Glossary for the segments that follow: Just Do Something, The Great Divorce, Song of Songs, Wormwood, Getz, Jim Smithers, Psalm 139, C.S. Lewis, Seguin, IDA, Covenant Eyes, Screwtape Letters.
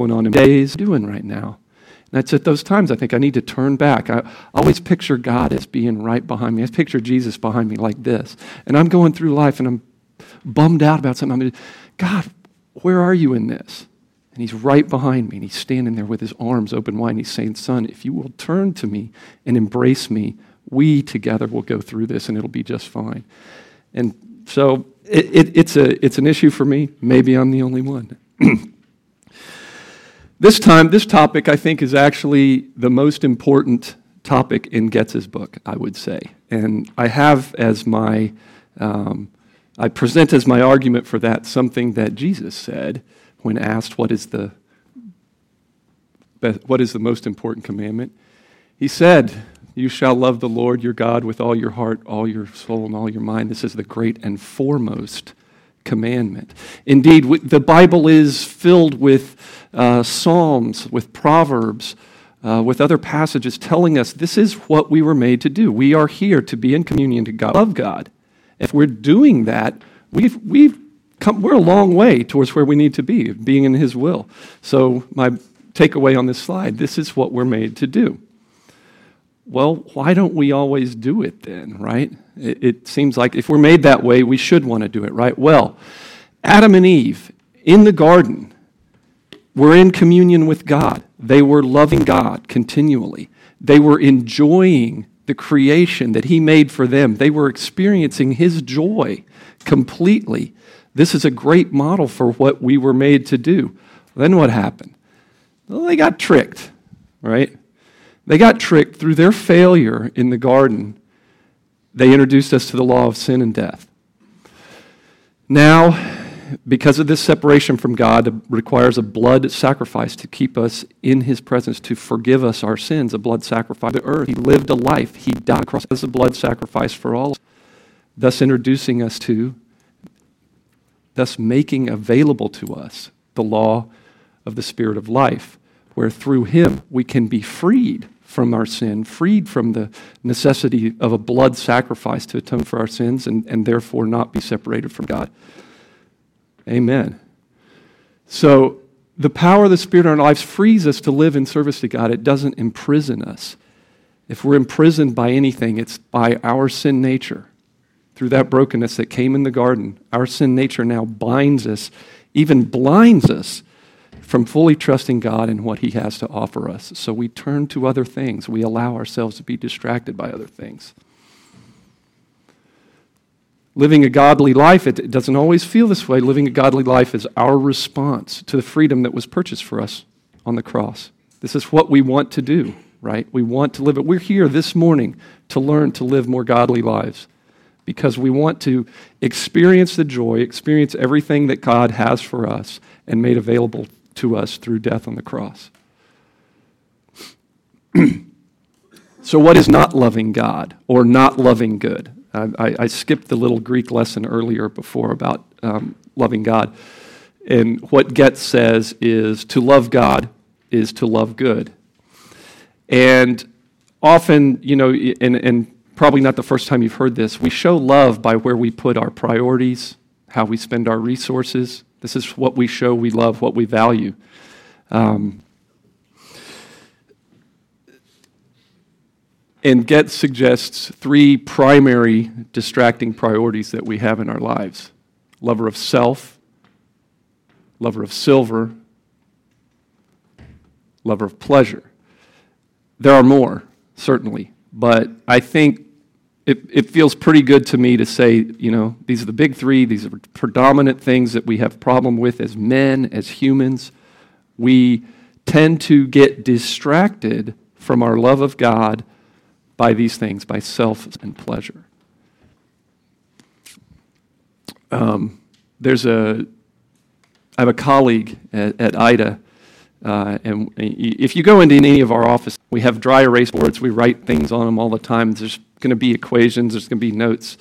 going on in my days doing right now. And it's at those times I think I need to turn back. I always picture God as being right behind me. I picture Jesus behind me like this. And I'm going through life and I'm bummed out about something. God, where are you in this? And he's right behind me, and he's standing there with his arms open wide, and he's saying, son, if you will turn to me and embrace me, we together will go through this, and it'll be just fine. And so it's an issue for me. Maybe I'm the only one. This topic, I think, is actually the most important topic in Getz's book, I would say. And I have as my, I present as my argument for that something that Jesus said when asked what is the most important commandment. He said, you shall love the Lord your God with all your heart, all your soul, and all your mind. This is the great and foremost commandment. Indeed, the Bible is filled with Psalms, with Proverbs, with other passages telling us this is what we were made to do. We are here to be in communion to God, love God. If we're doing that, we're a long way towards where we need to be, being in his will. So my takeaway on this slide, this is what we're made to do. Well, why don't we always do it then, right? It seems like if we're made that way, we should want to do it, right? Well, Adam and Eve in the garden were in communion with God. They were loving God continually. They were enjoying the creation that he made for them. They were experiencing his joy completely. This is a great model for what we were made to do. Then what happened? Well, they got tricked, right? They got tricked through their failure in the garden. They introduced us to the law of sin and death. Now, because of this separation from God, it requires a blood sacrifice to keep us in his presence, to forgive us our sins, a blood sacrifice to earth. He lived a life. He died on the cross as a blood sacrifice for all, thus introducing us to, thus making available to us the law of the Spirit of life, where through him we can be freed from our sin, freed from the necessity of a blood sacrifice to atone for our sins and therefore not be separated from God. Amen. So the power of the Spirit in our lives frees us to live in service to God. It doesn't imprison us. If we're imprisoned by anything, it's by our sin nature. Through that brokenness that came in the garden, our sin nature now binds us, even blinds us from fully trusting God and what he has to offer us. So we turn to other things. We allow ourselves to be distracted by other things. Living a godly life, it doesn't always feel this way. Living a godly life is our response to the freedom that was purchased for us on the cross. This is what we want to do, right? We want to live it. We're here this morning to learn to live more godly lives, because we want to experience the joy, experience everything that God has for us and made available to us through death on the cross. So what is not loving God or not loving good? I skipped the little Greek lesson earlier before about loving God. And what Getz says is to love God is to love good. And often, you know, and probably not the first time you've heard this. We show love by where we put our priorities, how we spend our resources. This is what we show we love, what we value. And Getz suggests three primary distracting priorities that we have in our lives. Lover of self, lover of silver, lover of pleasure. There are more, certainly. But I think it feels pretty good to me to say, you know, these are the big three. These are predominant things that we have problem with as men, as humans. We tend to get distracted from our love of God by these things, by self and pleasure. I have a colleague at IDA. And if you go into any of our offices, we have dry erase boards. We write things on them all the time. There's going to be equations. There's going to be notes.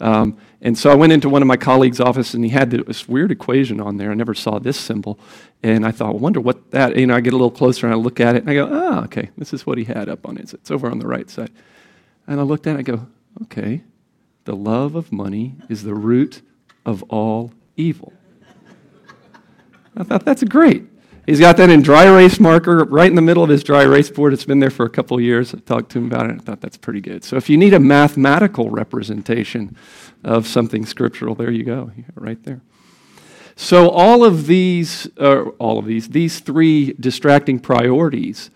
And so I went into one of my colleagues' office, and he had this weird equation on there. I never saw this symbol. And I thought, I wonder what that, you know, I get a little closer, and I look at it, and I go, ah, okay, this is what he had up on it. It's over on the right side. And I looked at it, and I go, okay, the love of money is the root of all evil. I thought, that's great. He's got that in dry erase marker right in the middle of his dry erase board. It's been there for a couple years. I talked to him about it. I thought that's pretty good. So if you need a mathematical representation of something scriptural, there you go, right there. So these three distracting priorities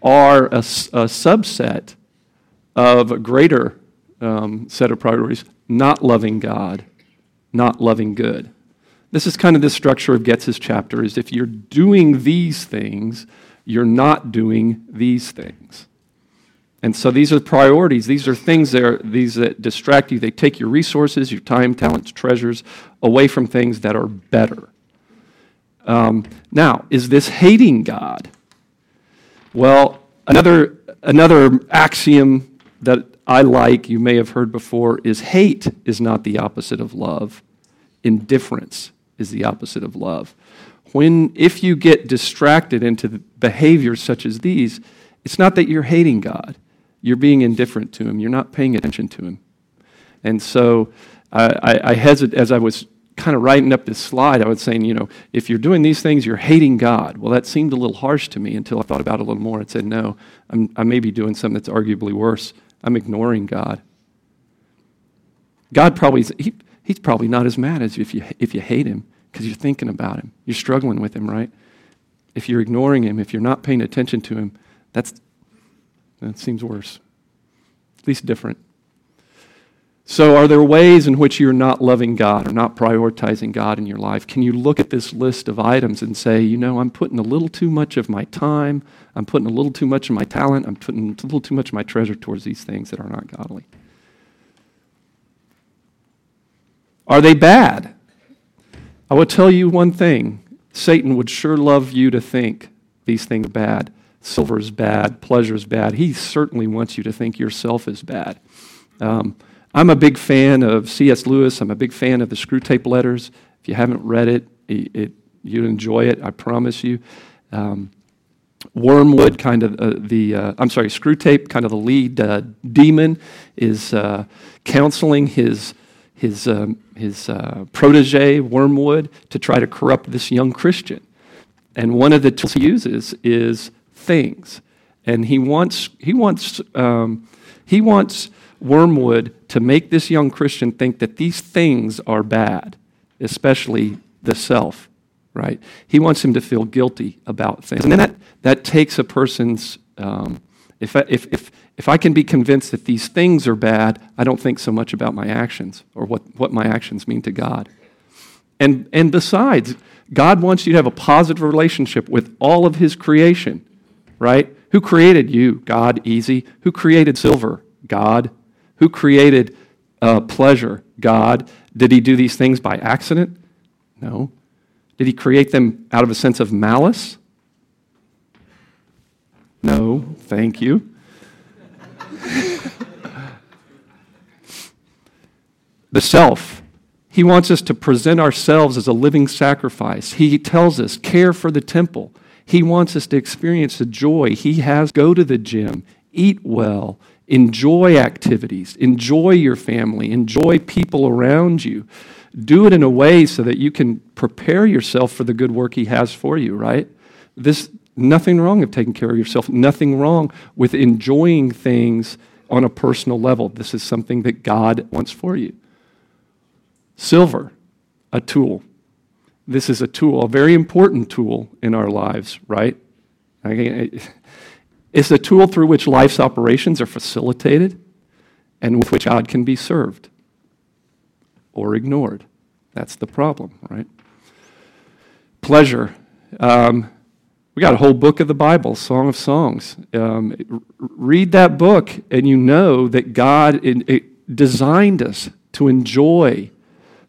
are a subset of a greater set of priorities, not loving God, not loving good. This is kind of the structure of Getz's chapter, is if you're doing these things, you're not doing these things. And so these are priorities. These are things that distract you. They take your resources, your time, talents, treasures away from things that are better. Now, is this hating God? Well, another axiom that I like, you may have heard before, is hate is not the opposite of love. Indifference is the opposite of love. If you get distracted into behaviors such as these, it's not that you're hating God. You're being indifferent to Him. You're not paying attention to Him. And so I hesitate, as I was kind of writing up this slide, I was saying, if you're doing these things, you're hating God. Well, that seemed a little harsh to me until I thought about it a little more and said, no, I may be doing something that's arguably worse. I'm ignoring God. God probably, He's probably not as mad as if you hate Him, because you're thinking about Him. You're struggling with Him, right? If you're ignoring Him, if you're not paying attention to Him, that seems worse, at least different. So are there ways in which you're not loving God or not prioritizing God in your life? Can you look at this list of items and say, I'm putting a little too much of my time, I'm putting a little too much of my talent, I'm putting a little too much of my treasure towards these things that are not godly? Are they bad? I will tell you one thing. Satan would sure love you to think these things are bad. Silver is bad. Pleasure is bad. He certainly wants you to think yourself is bad. I'm a big fan of C.S. Lewis. I'm a big fan of the Screwtape Letters. If you haven't read it you'll enjoy it, I promise you. Wormwood, Screwtape, kind of the lead demon, is counseling his protege, Wormwood, to try to corrupt this young Christian. And one of the tools he uses is things. And he wants Wormwood to make this young Christian think that these things are bad, especially the self, right? He wants him to feel guilty about things. And then that takes a person's, if I can be convinced that these things are bad, I don't think so much about my actions or what my actions mean to God. And besides, God wants you to have a positive relationship with all of His creation, right? Who created you? God, easy. Who created silver? God. Who created pleasure? God. Did He do these things by accident? No. Did He create them out of a sense of malice? No, thank you. The self. He wants us to present ourselves as a living sacrifice. He tells us, care for the temple. He wants us to experience the joy He has. Go to the gym, eat well, enjoy activities, enjoy your family, enjoy people around you. Do it in a way so that you can prepare yourself for the good work He has for you, right? Nothing wrong with taking care of yourself. Nothing wrong with enjoying things on a personal level. This is something that God wants for you. Silver, a tool. This is a tool, a very important tool in our lives, right? It's a tool through which life's operations are facilitated and with which God can be served or ignored. That's the problem, right? Pleasure. We got a whole book of the Bible, Song of Songs. Read that book, and you know that God designed us to enjoy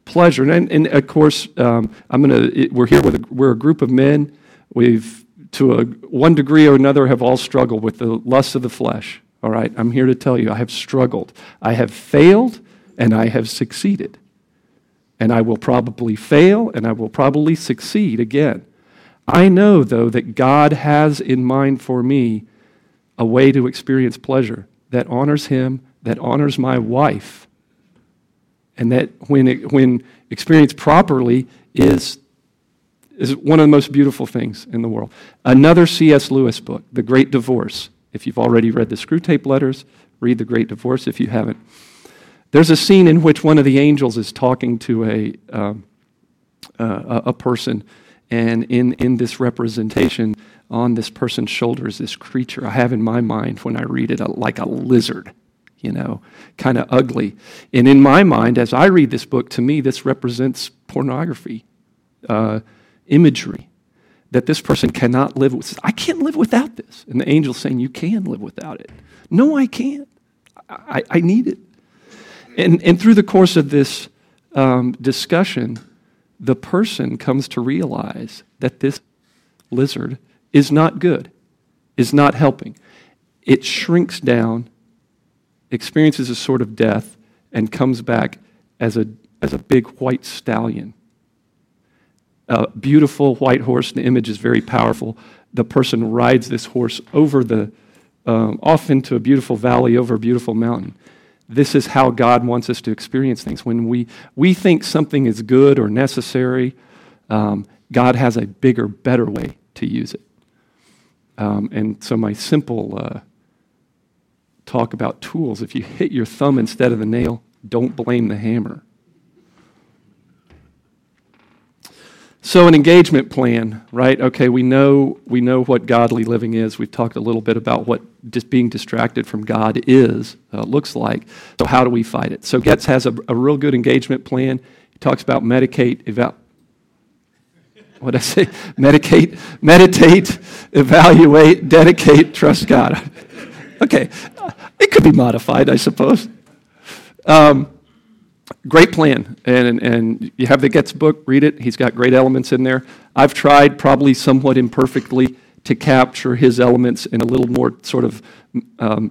pleasure. And of course, we're here with a group of men. We've, to one degree or another, have all struggled with the lust of the flesh. All right, I'm here to tell you, I have struggled. I have failed, and I have succeeded. And I will probably fail, and I will probably succeed again. I know, though, that God has in mind for me a way to experience pleasure that honors Him, that honors my wife, and that when experienced properly is is one of the most beautiful things in the world. Another C.S. Lewis book, The Great Divorce. If you've already read the Screwtape Letters, read The Great Divorce if you haven't. There's a scene in which one of the angels is talking to a person, and in this representation, on this person's shoulders, this creature I have in my mind when I read it, like a lizard, you know, kind of ugly. And in my mind, as I read this book, to me, this represents pornography, imagery, that this person cannot live with. I can't live without this. And the angel's saying, you can live without it. No, I can't. I need it. And through the course of this discussion, the person comes to realize that this lizard is not good, is not helping. It shrinks down, experiences a sort of death, and comes back as a big white stallion. A beautiful white horse, the image is very powerful. The person rides this horse over off into a beautiful valley, over a beautiful mountain. This is how God wants us to experience things. When we think something is good or necessary, God has a bigger, better way to use it. And so my simple talk about tools, if you hit your thumb instead of the nail, don't blame the hammer. So an engagement plan, right? Okay, we know what godly living is. We've talked a little bit about what just being distracted from God is, looks like. So how do we fight it? So Getz has a real good engagement plan. He talks about meditate, evaluate, dedicate, trust God. Okay, it could be modified, I suppose. Great plan, and you have the Getz book, read it. He's got great elements in there. I've tried, probably somewhat imperfectly, to capture his elements in a little more sort of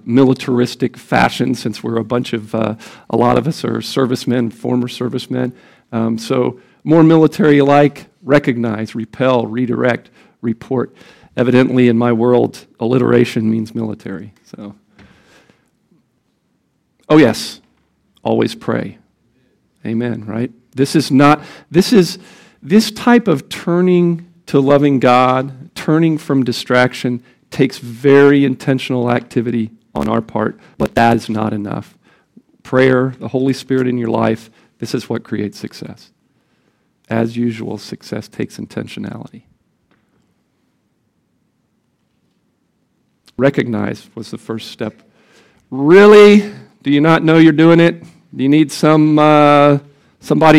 militaristic fashion, since we're a lot of us are servicemen, former servicemen. So more military-like, recognize, repel, redirect, report. Evidently, in my world, alliteration means military. So, oh yes, always pray. Amen, right? This type of turning to loving God, turning from distraction, takes very intentional activity on our part, but that is not enough. Prayer, the Holy Spirit in your life, this is what creates success. As usual, success takes intentionality. Recognize was the first step. Really? Do you not know you're doing it? Do you need somebody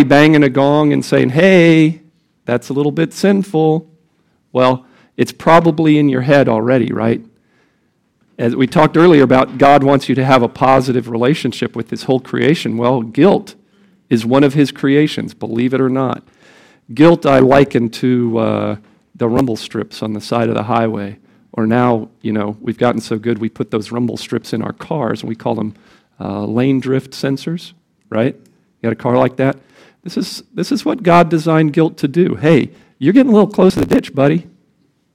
banging a gong and saying, hey, that's a little bit sinful? Well, it's probably in your head already, right? As we talked earlier about, God wants you to have a positive relationship with His whole creation. Well, guilt is one of His creations, believe it or not. Guilt I liken to the rumble strips on the side of the highway. Or now, you know, we've gotten so good we put those rumble strips in our cars and we call them lane drift sensors, right? You got a car like that? This is what God designed guilt to do. Hey, you're getting a little close to the ditch, buddy.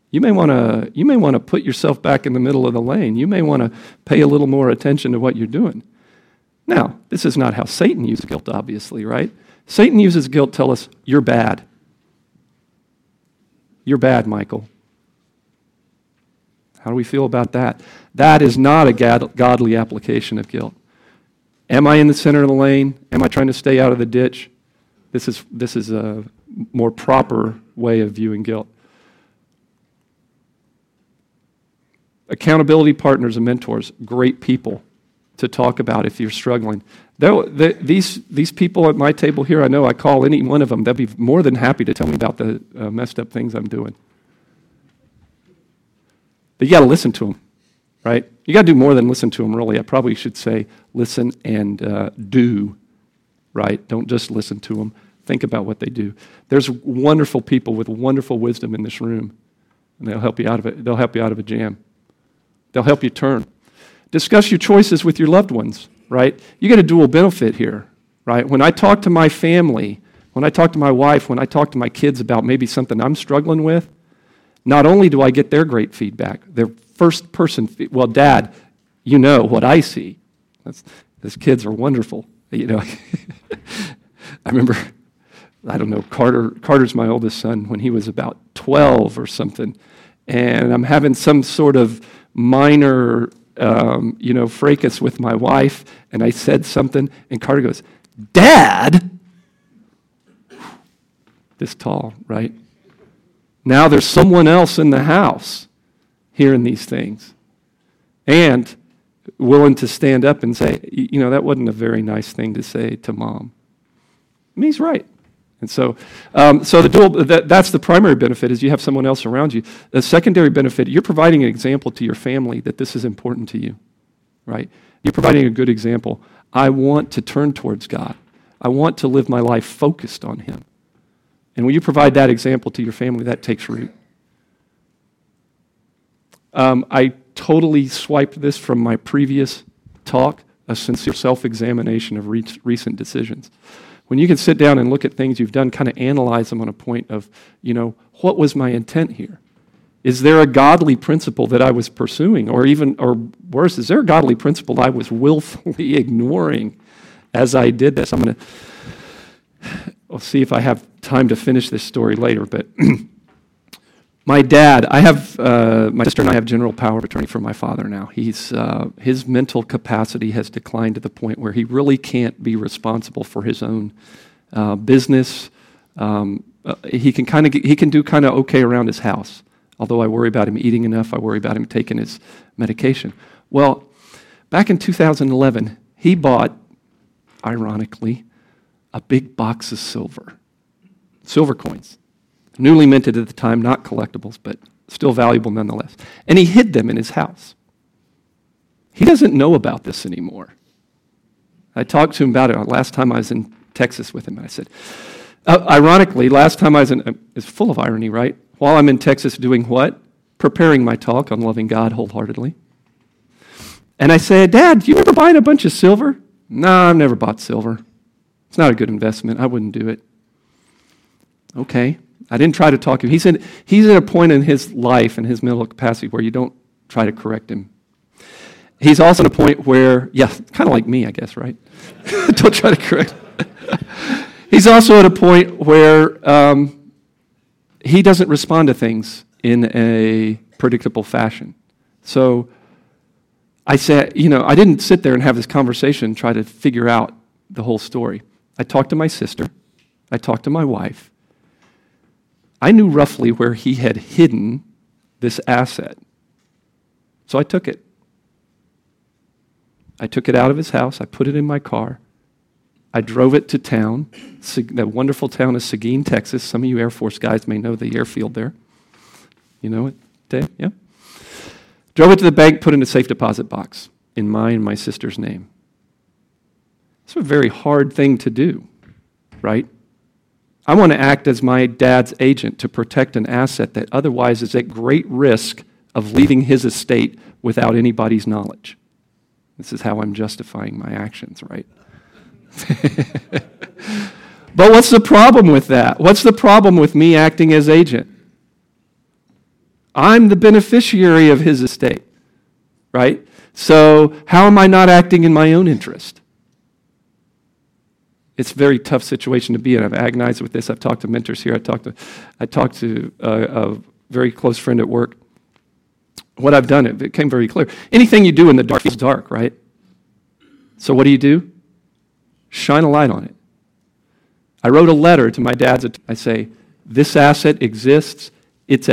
You may want to put yourself back in the middle of the lane. You may want to pay a little more attention to what you're doing. Now, this is not how Satan uses guilt, obviously, right? Satan uses guilt to tell us, you're bad. You're bad, Michael. How do we feel about that? That is not a godly application of guilt. Am I in the center of the lane? Am I trying to stay out of the ditch? This is a more proper way of viewing guilt. Accountability partners and mentors, great people to talk about if you're struggling. These people at my table here, I know I call any one of them, they'll be more than happy to tell me about the messed up things I'm doing. But you got to listen to them, right? You got to do more than listen to them, really. I probably should say listen and do, right? Don't just listen to them. Think about what they do. There's wonderful people with wonderful wisdom in this room, and they'll help you out of it. They'll help you out of a jam. They'll help you turn. Discuss your choices with your loved ones, right? You get a dual benefit here, right? When I talk to my family, when I talk to my wife, when I talk to my kids about maybe something I'm struggling with, not only do I get their great feedback, their first-person feedback. Well, Dad, you know what I see. Those kids are wonderful. You know, I remember I don't know, Carter's my oldest son, when he was about 12 or something, and I'm having some sort of minor, fracas with my wife, and I said something, and Carter goes, "Dad?" This tall, right? Now there's someone else in the house hearing these things, and willing to stand up and say, that wasn't a very nice thing to say to Mom. And he's right. And so the that's the primary benefit, is you have someone else around you. The secondary benefit, you're providing an example to your family that this is important to you, right? You're providing a good example. I want to turn towards God. I want to live my life focused on Him. And when you provide that example to your family, that takes root. I totally swiped this from my previous talk, a sincere self-examination of recent decisions. When you can sit down and look at things you've done, kind of analyze them on a point of, what was my intent here? Is there a godly principle that I was pursuing? Or worse, is there a godly principle I was willfully ignoring as I did this? I'll see if I have time to finish this story later, but my dad, my sister and I have general power of attorney for my father now. His mental capacity has declined to the point where he really can't be responsible for his own business. He can do kind of okay around his house, although I worry about him eating enough, I worry about him taking his medication. Well, back in 2011, he bought, ironically, a big box of silver coins. Newly minted at the time, not collectibles, but still valuable nonetheless. And he hid them in his house. He doesn't know about this anymore. I talked to him about it last time I was in Texas with him, and I said, ironically, last time I was in, it's full of irony, right? While I'm in Texas doing what? Preparing my talk on loving God wholeheartedly. And I said, "Dad, do you remember buying a bunch of silver?" "No, I've never bought silver. It's not a good investment. I wouldn't do it." Okay. I didn't try to talk him. He's at a point in his life and his mental capacity where you don't try to correct him. He's also at a point where, kind of like me, I guess, right? Don't try to correct him. He's also at a point where he doesn't respond to things in a predictable fashion. So I said, I didn't sit there and have this conversation and try to figure out the whole story. I talked to my sister. I talked to my wife. I knew roughly where he had hidden this asset. So I took it. I took it out of his house. I put it in my car. I drove it to town, that wonderful town of Seguin, Texas. Some of you Air Force guys may know the airfield there. You know it, Dave? Yeah. Drove it to the bank, put it in a safe deposit box in mine and my sister's name. It's a very hard thing to do, right? I want to act as my dad's agent to protect an asset that otherwise is at great risk of leaving his estate without anybody's knowledge. This is how I'm justifying my actions, right? But what's the problem with that? What's the problem with me acting as agent? I'm the beneficiary of his estate, right? So how am I not acting in my own interest? It's a very tough situation to be in. I've agonized with this. I've talked to mentors here. I talked to a very close friend at work. What I've done, it became very clear. Anything you do in the dark is dark, right? So what do? Shine a light on it. I wrote a letter to my dad's. I say, "This asset exists. It's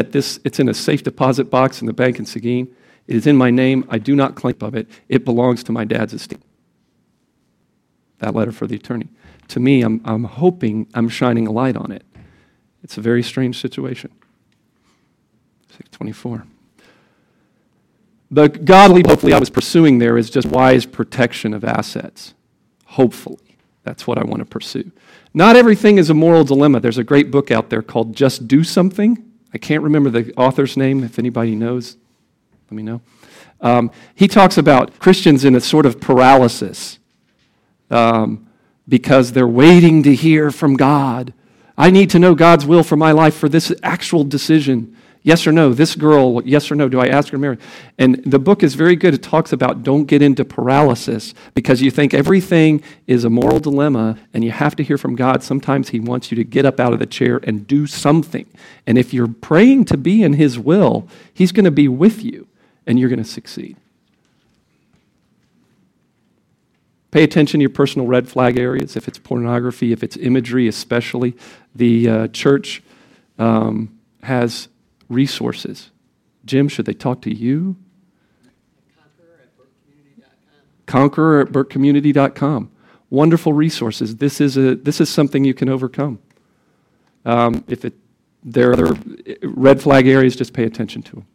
in a safe deposit box in the bank in Seguin. It is in my name. I do not claim of it. It belongs to my dad's estate." That letter for the attorney. To me, I'm hoping I'm shining a light on it. It's a very strange situation. 624. The godly, hopefully, I was pursuing there is just wise protection of assets. Hopefully. That's what I want to pursue. Not everything is a moral dilemma. There's a great book out there called Just Do Something. I can't remember the author's name. If anybody knows, let me know. He talks about Christians in a sort of paralysis. Because they're waiting to hear from God. I need to know God's will for my life for this actual decision. Yes or no, this girl, yes or no, do I ask her to marry? And the book is very good. It talks about don't get into paralysis because you think everything is a moral dilemma and you have to hear from God. Sometimes he wants you to get up out of the chair and do something. And if you're praying to be in his will, he's going to be with you and you're going to succeed. Pay attention to your personal red flag areas. If it's pornography, if it's imagery especially, the church has resources. Jim, should they talk to you? Conqueror at BurkeCommunity.com. Wonderful resources. This is something you can overcome. If there are other red flag areas, just pay attention to them.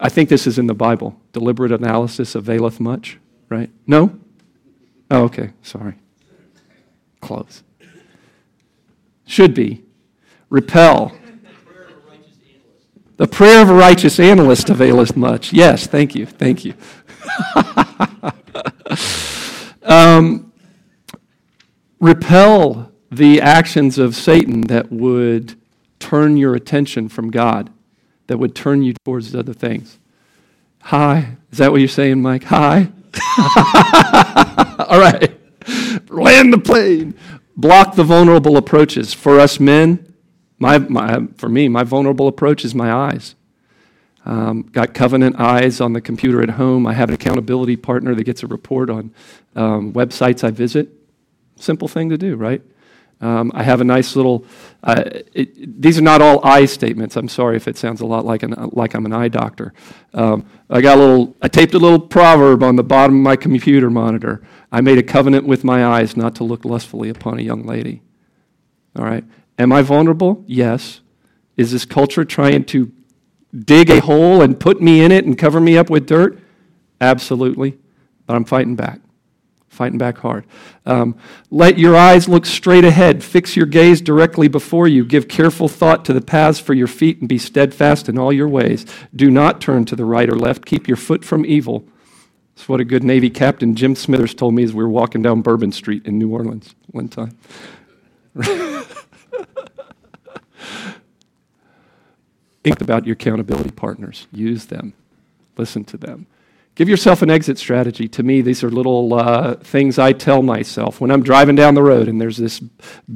I think this is in the Bible. Deliberate analysis availeth much. Right? No? Oh, okay. Sorry. Close. Should be. Repel. The prayer of a righteous analyst availeth much. Yes, thank you. Thank you. Repel the actions of Satan that would turn your attention from God, that would turn you towards other things. Hi. Is that what you're saying, Mike? Hi. All right. Land the plane. Block the vulnerable approaches. For us men, for me, my vulnerable approach is my eyes. Got Covenant Eyes on the computer at home. I have an accountability partner that gets a report on websites I visit. Simple thing to do, right? I have a nice little, these are not all I statements. I'm sorry if it sounds a lot like I'm an eye doctor. I taped a little proverb on the bottom of my computer monitor. I made a covenant with my eyes not to look lustfully upon a young lady. All right. Am I vulnerable? Yes. Is this culture trying to dig a hole and put me in it and cover me up with dirt? Absolutely. But I'm fighting back. Fighting back hard. Let your eyes look straight ahead. Fix your gaze directly before you. Give careful thought to the paths for your feet and be steadfast in all your ways. Do not turn to the right or left. Keep your foot from evil. That's what a good Navy captain, Jim Smithers, told me as we were walking down Bourbon Street in New Orleans one time. Think about your accountability partners. Use them. Listen to them. Give yourself an exit strategy. To me, these are little things I tell myself. When I'm driving down the road and there's this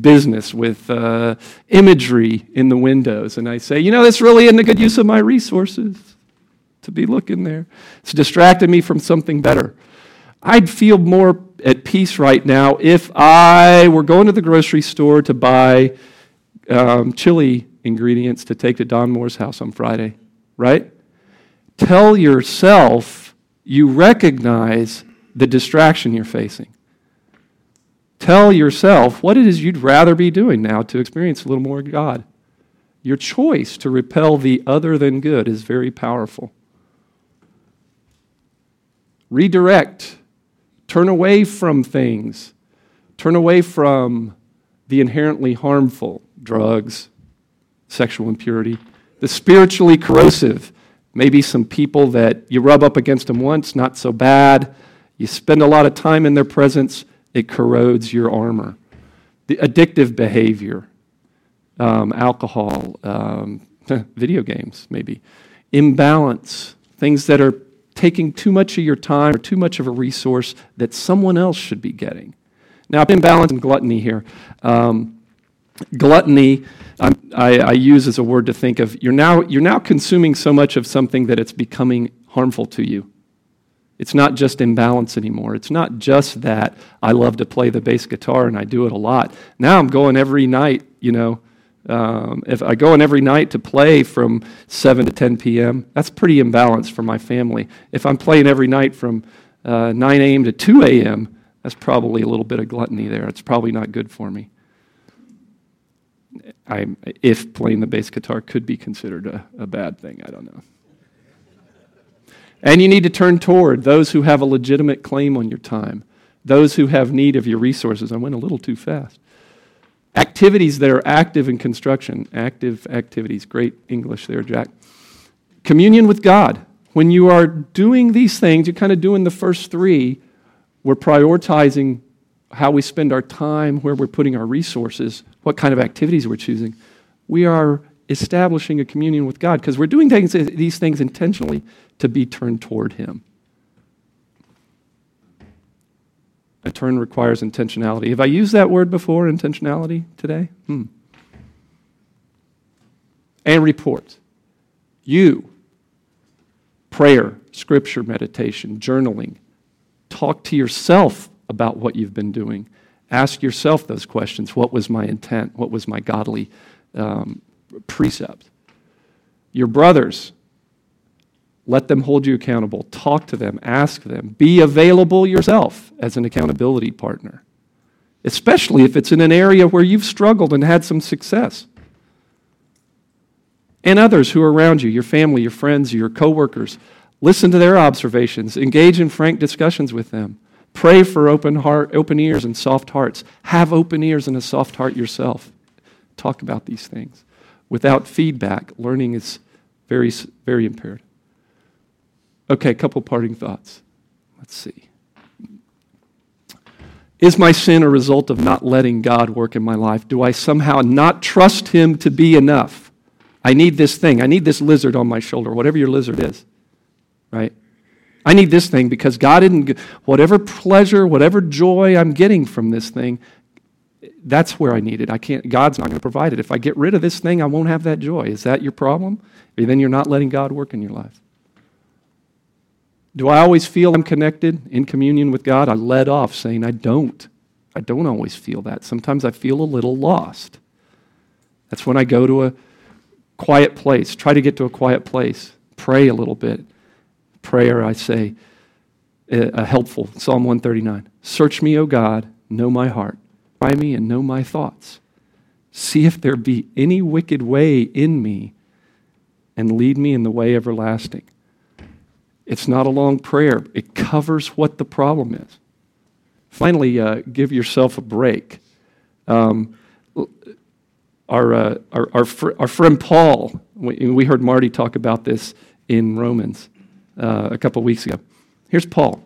business with imagery in the windows, and I say, you know, this really isn't a good use of my resources to be looking there. It's distracted me from something better. I'd feel more at peace right now if I were going to the grocery store to buy chili ingredients to take to Don Moore's house on Friday, right? Tell yourself you recognize the distraction you're facing. Tell yourself what it is you'd rather be doing now to experience a little more God. Your choice to repel the other than good is very powerful. Redirect. Turn away from things. Turn away from the inherently harmful drugs, sexual impurity, the spiritually corrosive. Maybe some people that you rub up against them once, not so bad. You spend a lot of time in their presence, it corrodes your armor. The addictive behavior, alcohol, video games maybe, imbalance, things that are taking too much of your time or too much of a resource that someone else should be getting. Now, imbalance and gluttony here. Gluttony, I use as a word to think of, you're now consuming so much of something that it's becoming harmful to you. It's not just imbalance anymore. It's not just that I love to play the bass guitar and I do it a lot. Now I'm going every night, you know. If I go in every night to play from 7 to 10 p.m., that's pretty imbalanced for my family. If I'm playing every night from 9 a.m. to 2 a.m., that's probably a little bit of gluttony there. It's probably not good for me. If playing the bass guitar could be considered a bad thing, I don't know. And you need to turn toward those who have a legitimate claim on your time, those who have need of your resources. I went a little too fast. Activities that are active in construction, active activities. Great English there, Jack. Communion with God. When you are doing these things, you're kind of doing the first three. We're prioritizing how we spend our time, where we're putting our resources, what kind of activities we're choosing. We are establishing a communion with God, because we're doing these things intentionally to be turned toward Him. A turn requires intentionality. Have I used that word before, intentionality, today? And report. Prayer, scripture meditation, journaling. Talk to yourself about what you've been doing. Ask yourself those questions. What was my intent? What was my godly precept? Your brothers, let them hold you accountable. Talk to them. Ask them. Be available yourself as an accountability partner, especially if it's in an area where you've struggled and had some success. And others who are around you, your family, your friends, your coworkers, listen to their observations. Engage in frank discussions with them. Pray for open ears and soft hearts. Have open ears and a soft heart yourself. Talk about these things. Without feedback, learning is very, very impaired. Okay, a couple parting thoughts. Let's see. Is my sin a result of not letting God work in my life? Do I somehow not trust Him to be enough? I need this thing. I need this lizard on my shoulder, whatever your lizard is, right? I need this thing because God didn't, whatever pleasure, whatever joy I'm getting from this thing, that's where I need it. God's not going to provide it. If I get rid of this thing, I won't have that joy. Is that your problem? Or then you're not letting God work in your life. Do I always feel I'm connected in communion with God? I led off saying I don't. I don't always feel that. Sometimes I feel a little lost. That's when I go to a quiet place. Try to get to a quiet place. Pray a little bit. Prayer, I say, helpful. Psalm 139. Search me, O God, know my heart. Try me and know my thoughts. See if there be any wicked way in me, and lead me in the way everlasting. It's not a long prayer. It covers what the problem is. Finally, give yourself a break. Our friend Paul, we heard Marty talk about this in Romans a couple weeks ago. Here's Paul.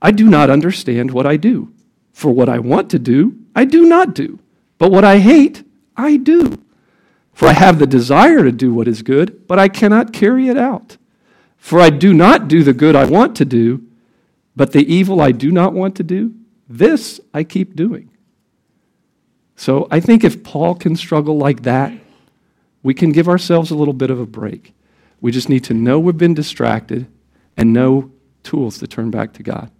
I do not understand what I do. For what I want to do, I do not do. But what I hate, I do. For I have the desire to do what is good, but I cannot carry it out. For I do not do the good I want to do, but the evil I do not want to do, this I keep doing. So I think if Paul can struggle like that, we can give ourselves a little bit of a break. We just need to know we've been distracted and know tools to turn back to God.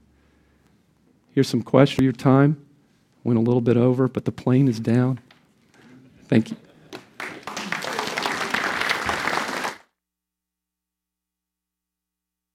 Here's some questions for your time. Went a little bit over, but the plane is down. Thank you.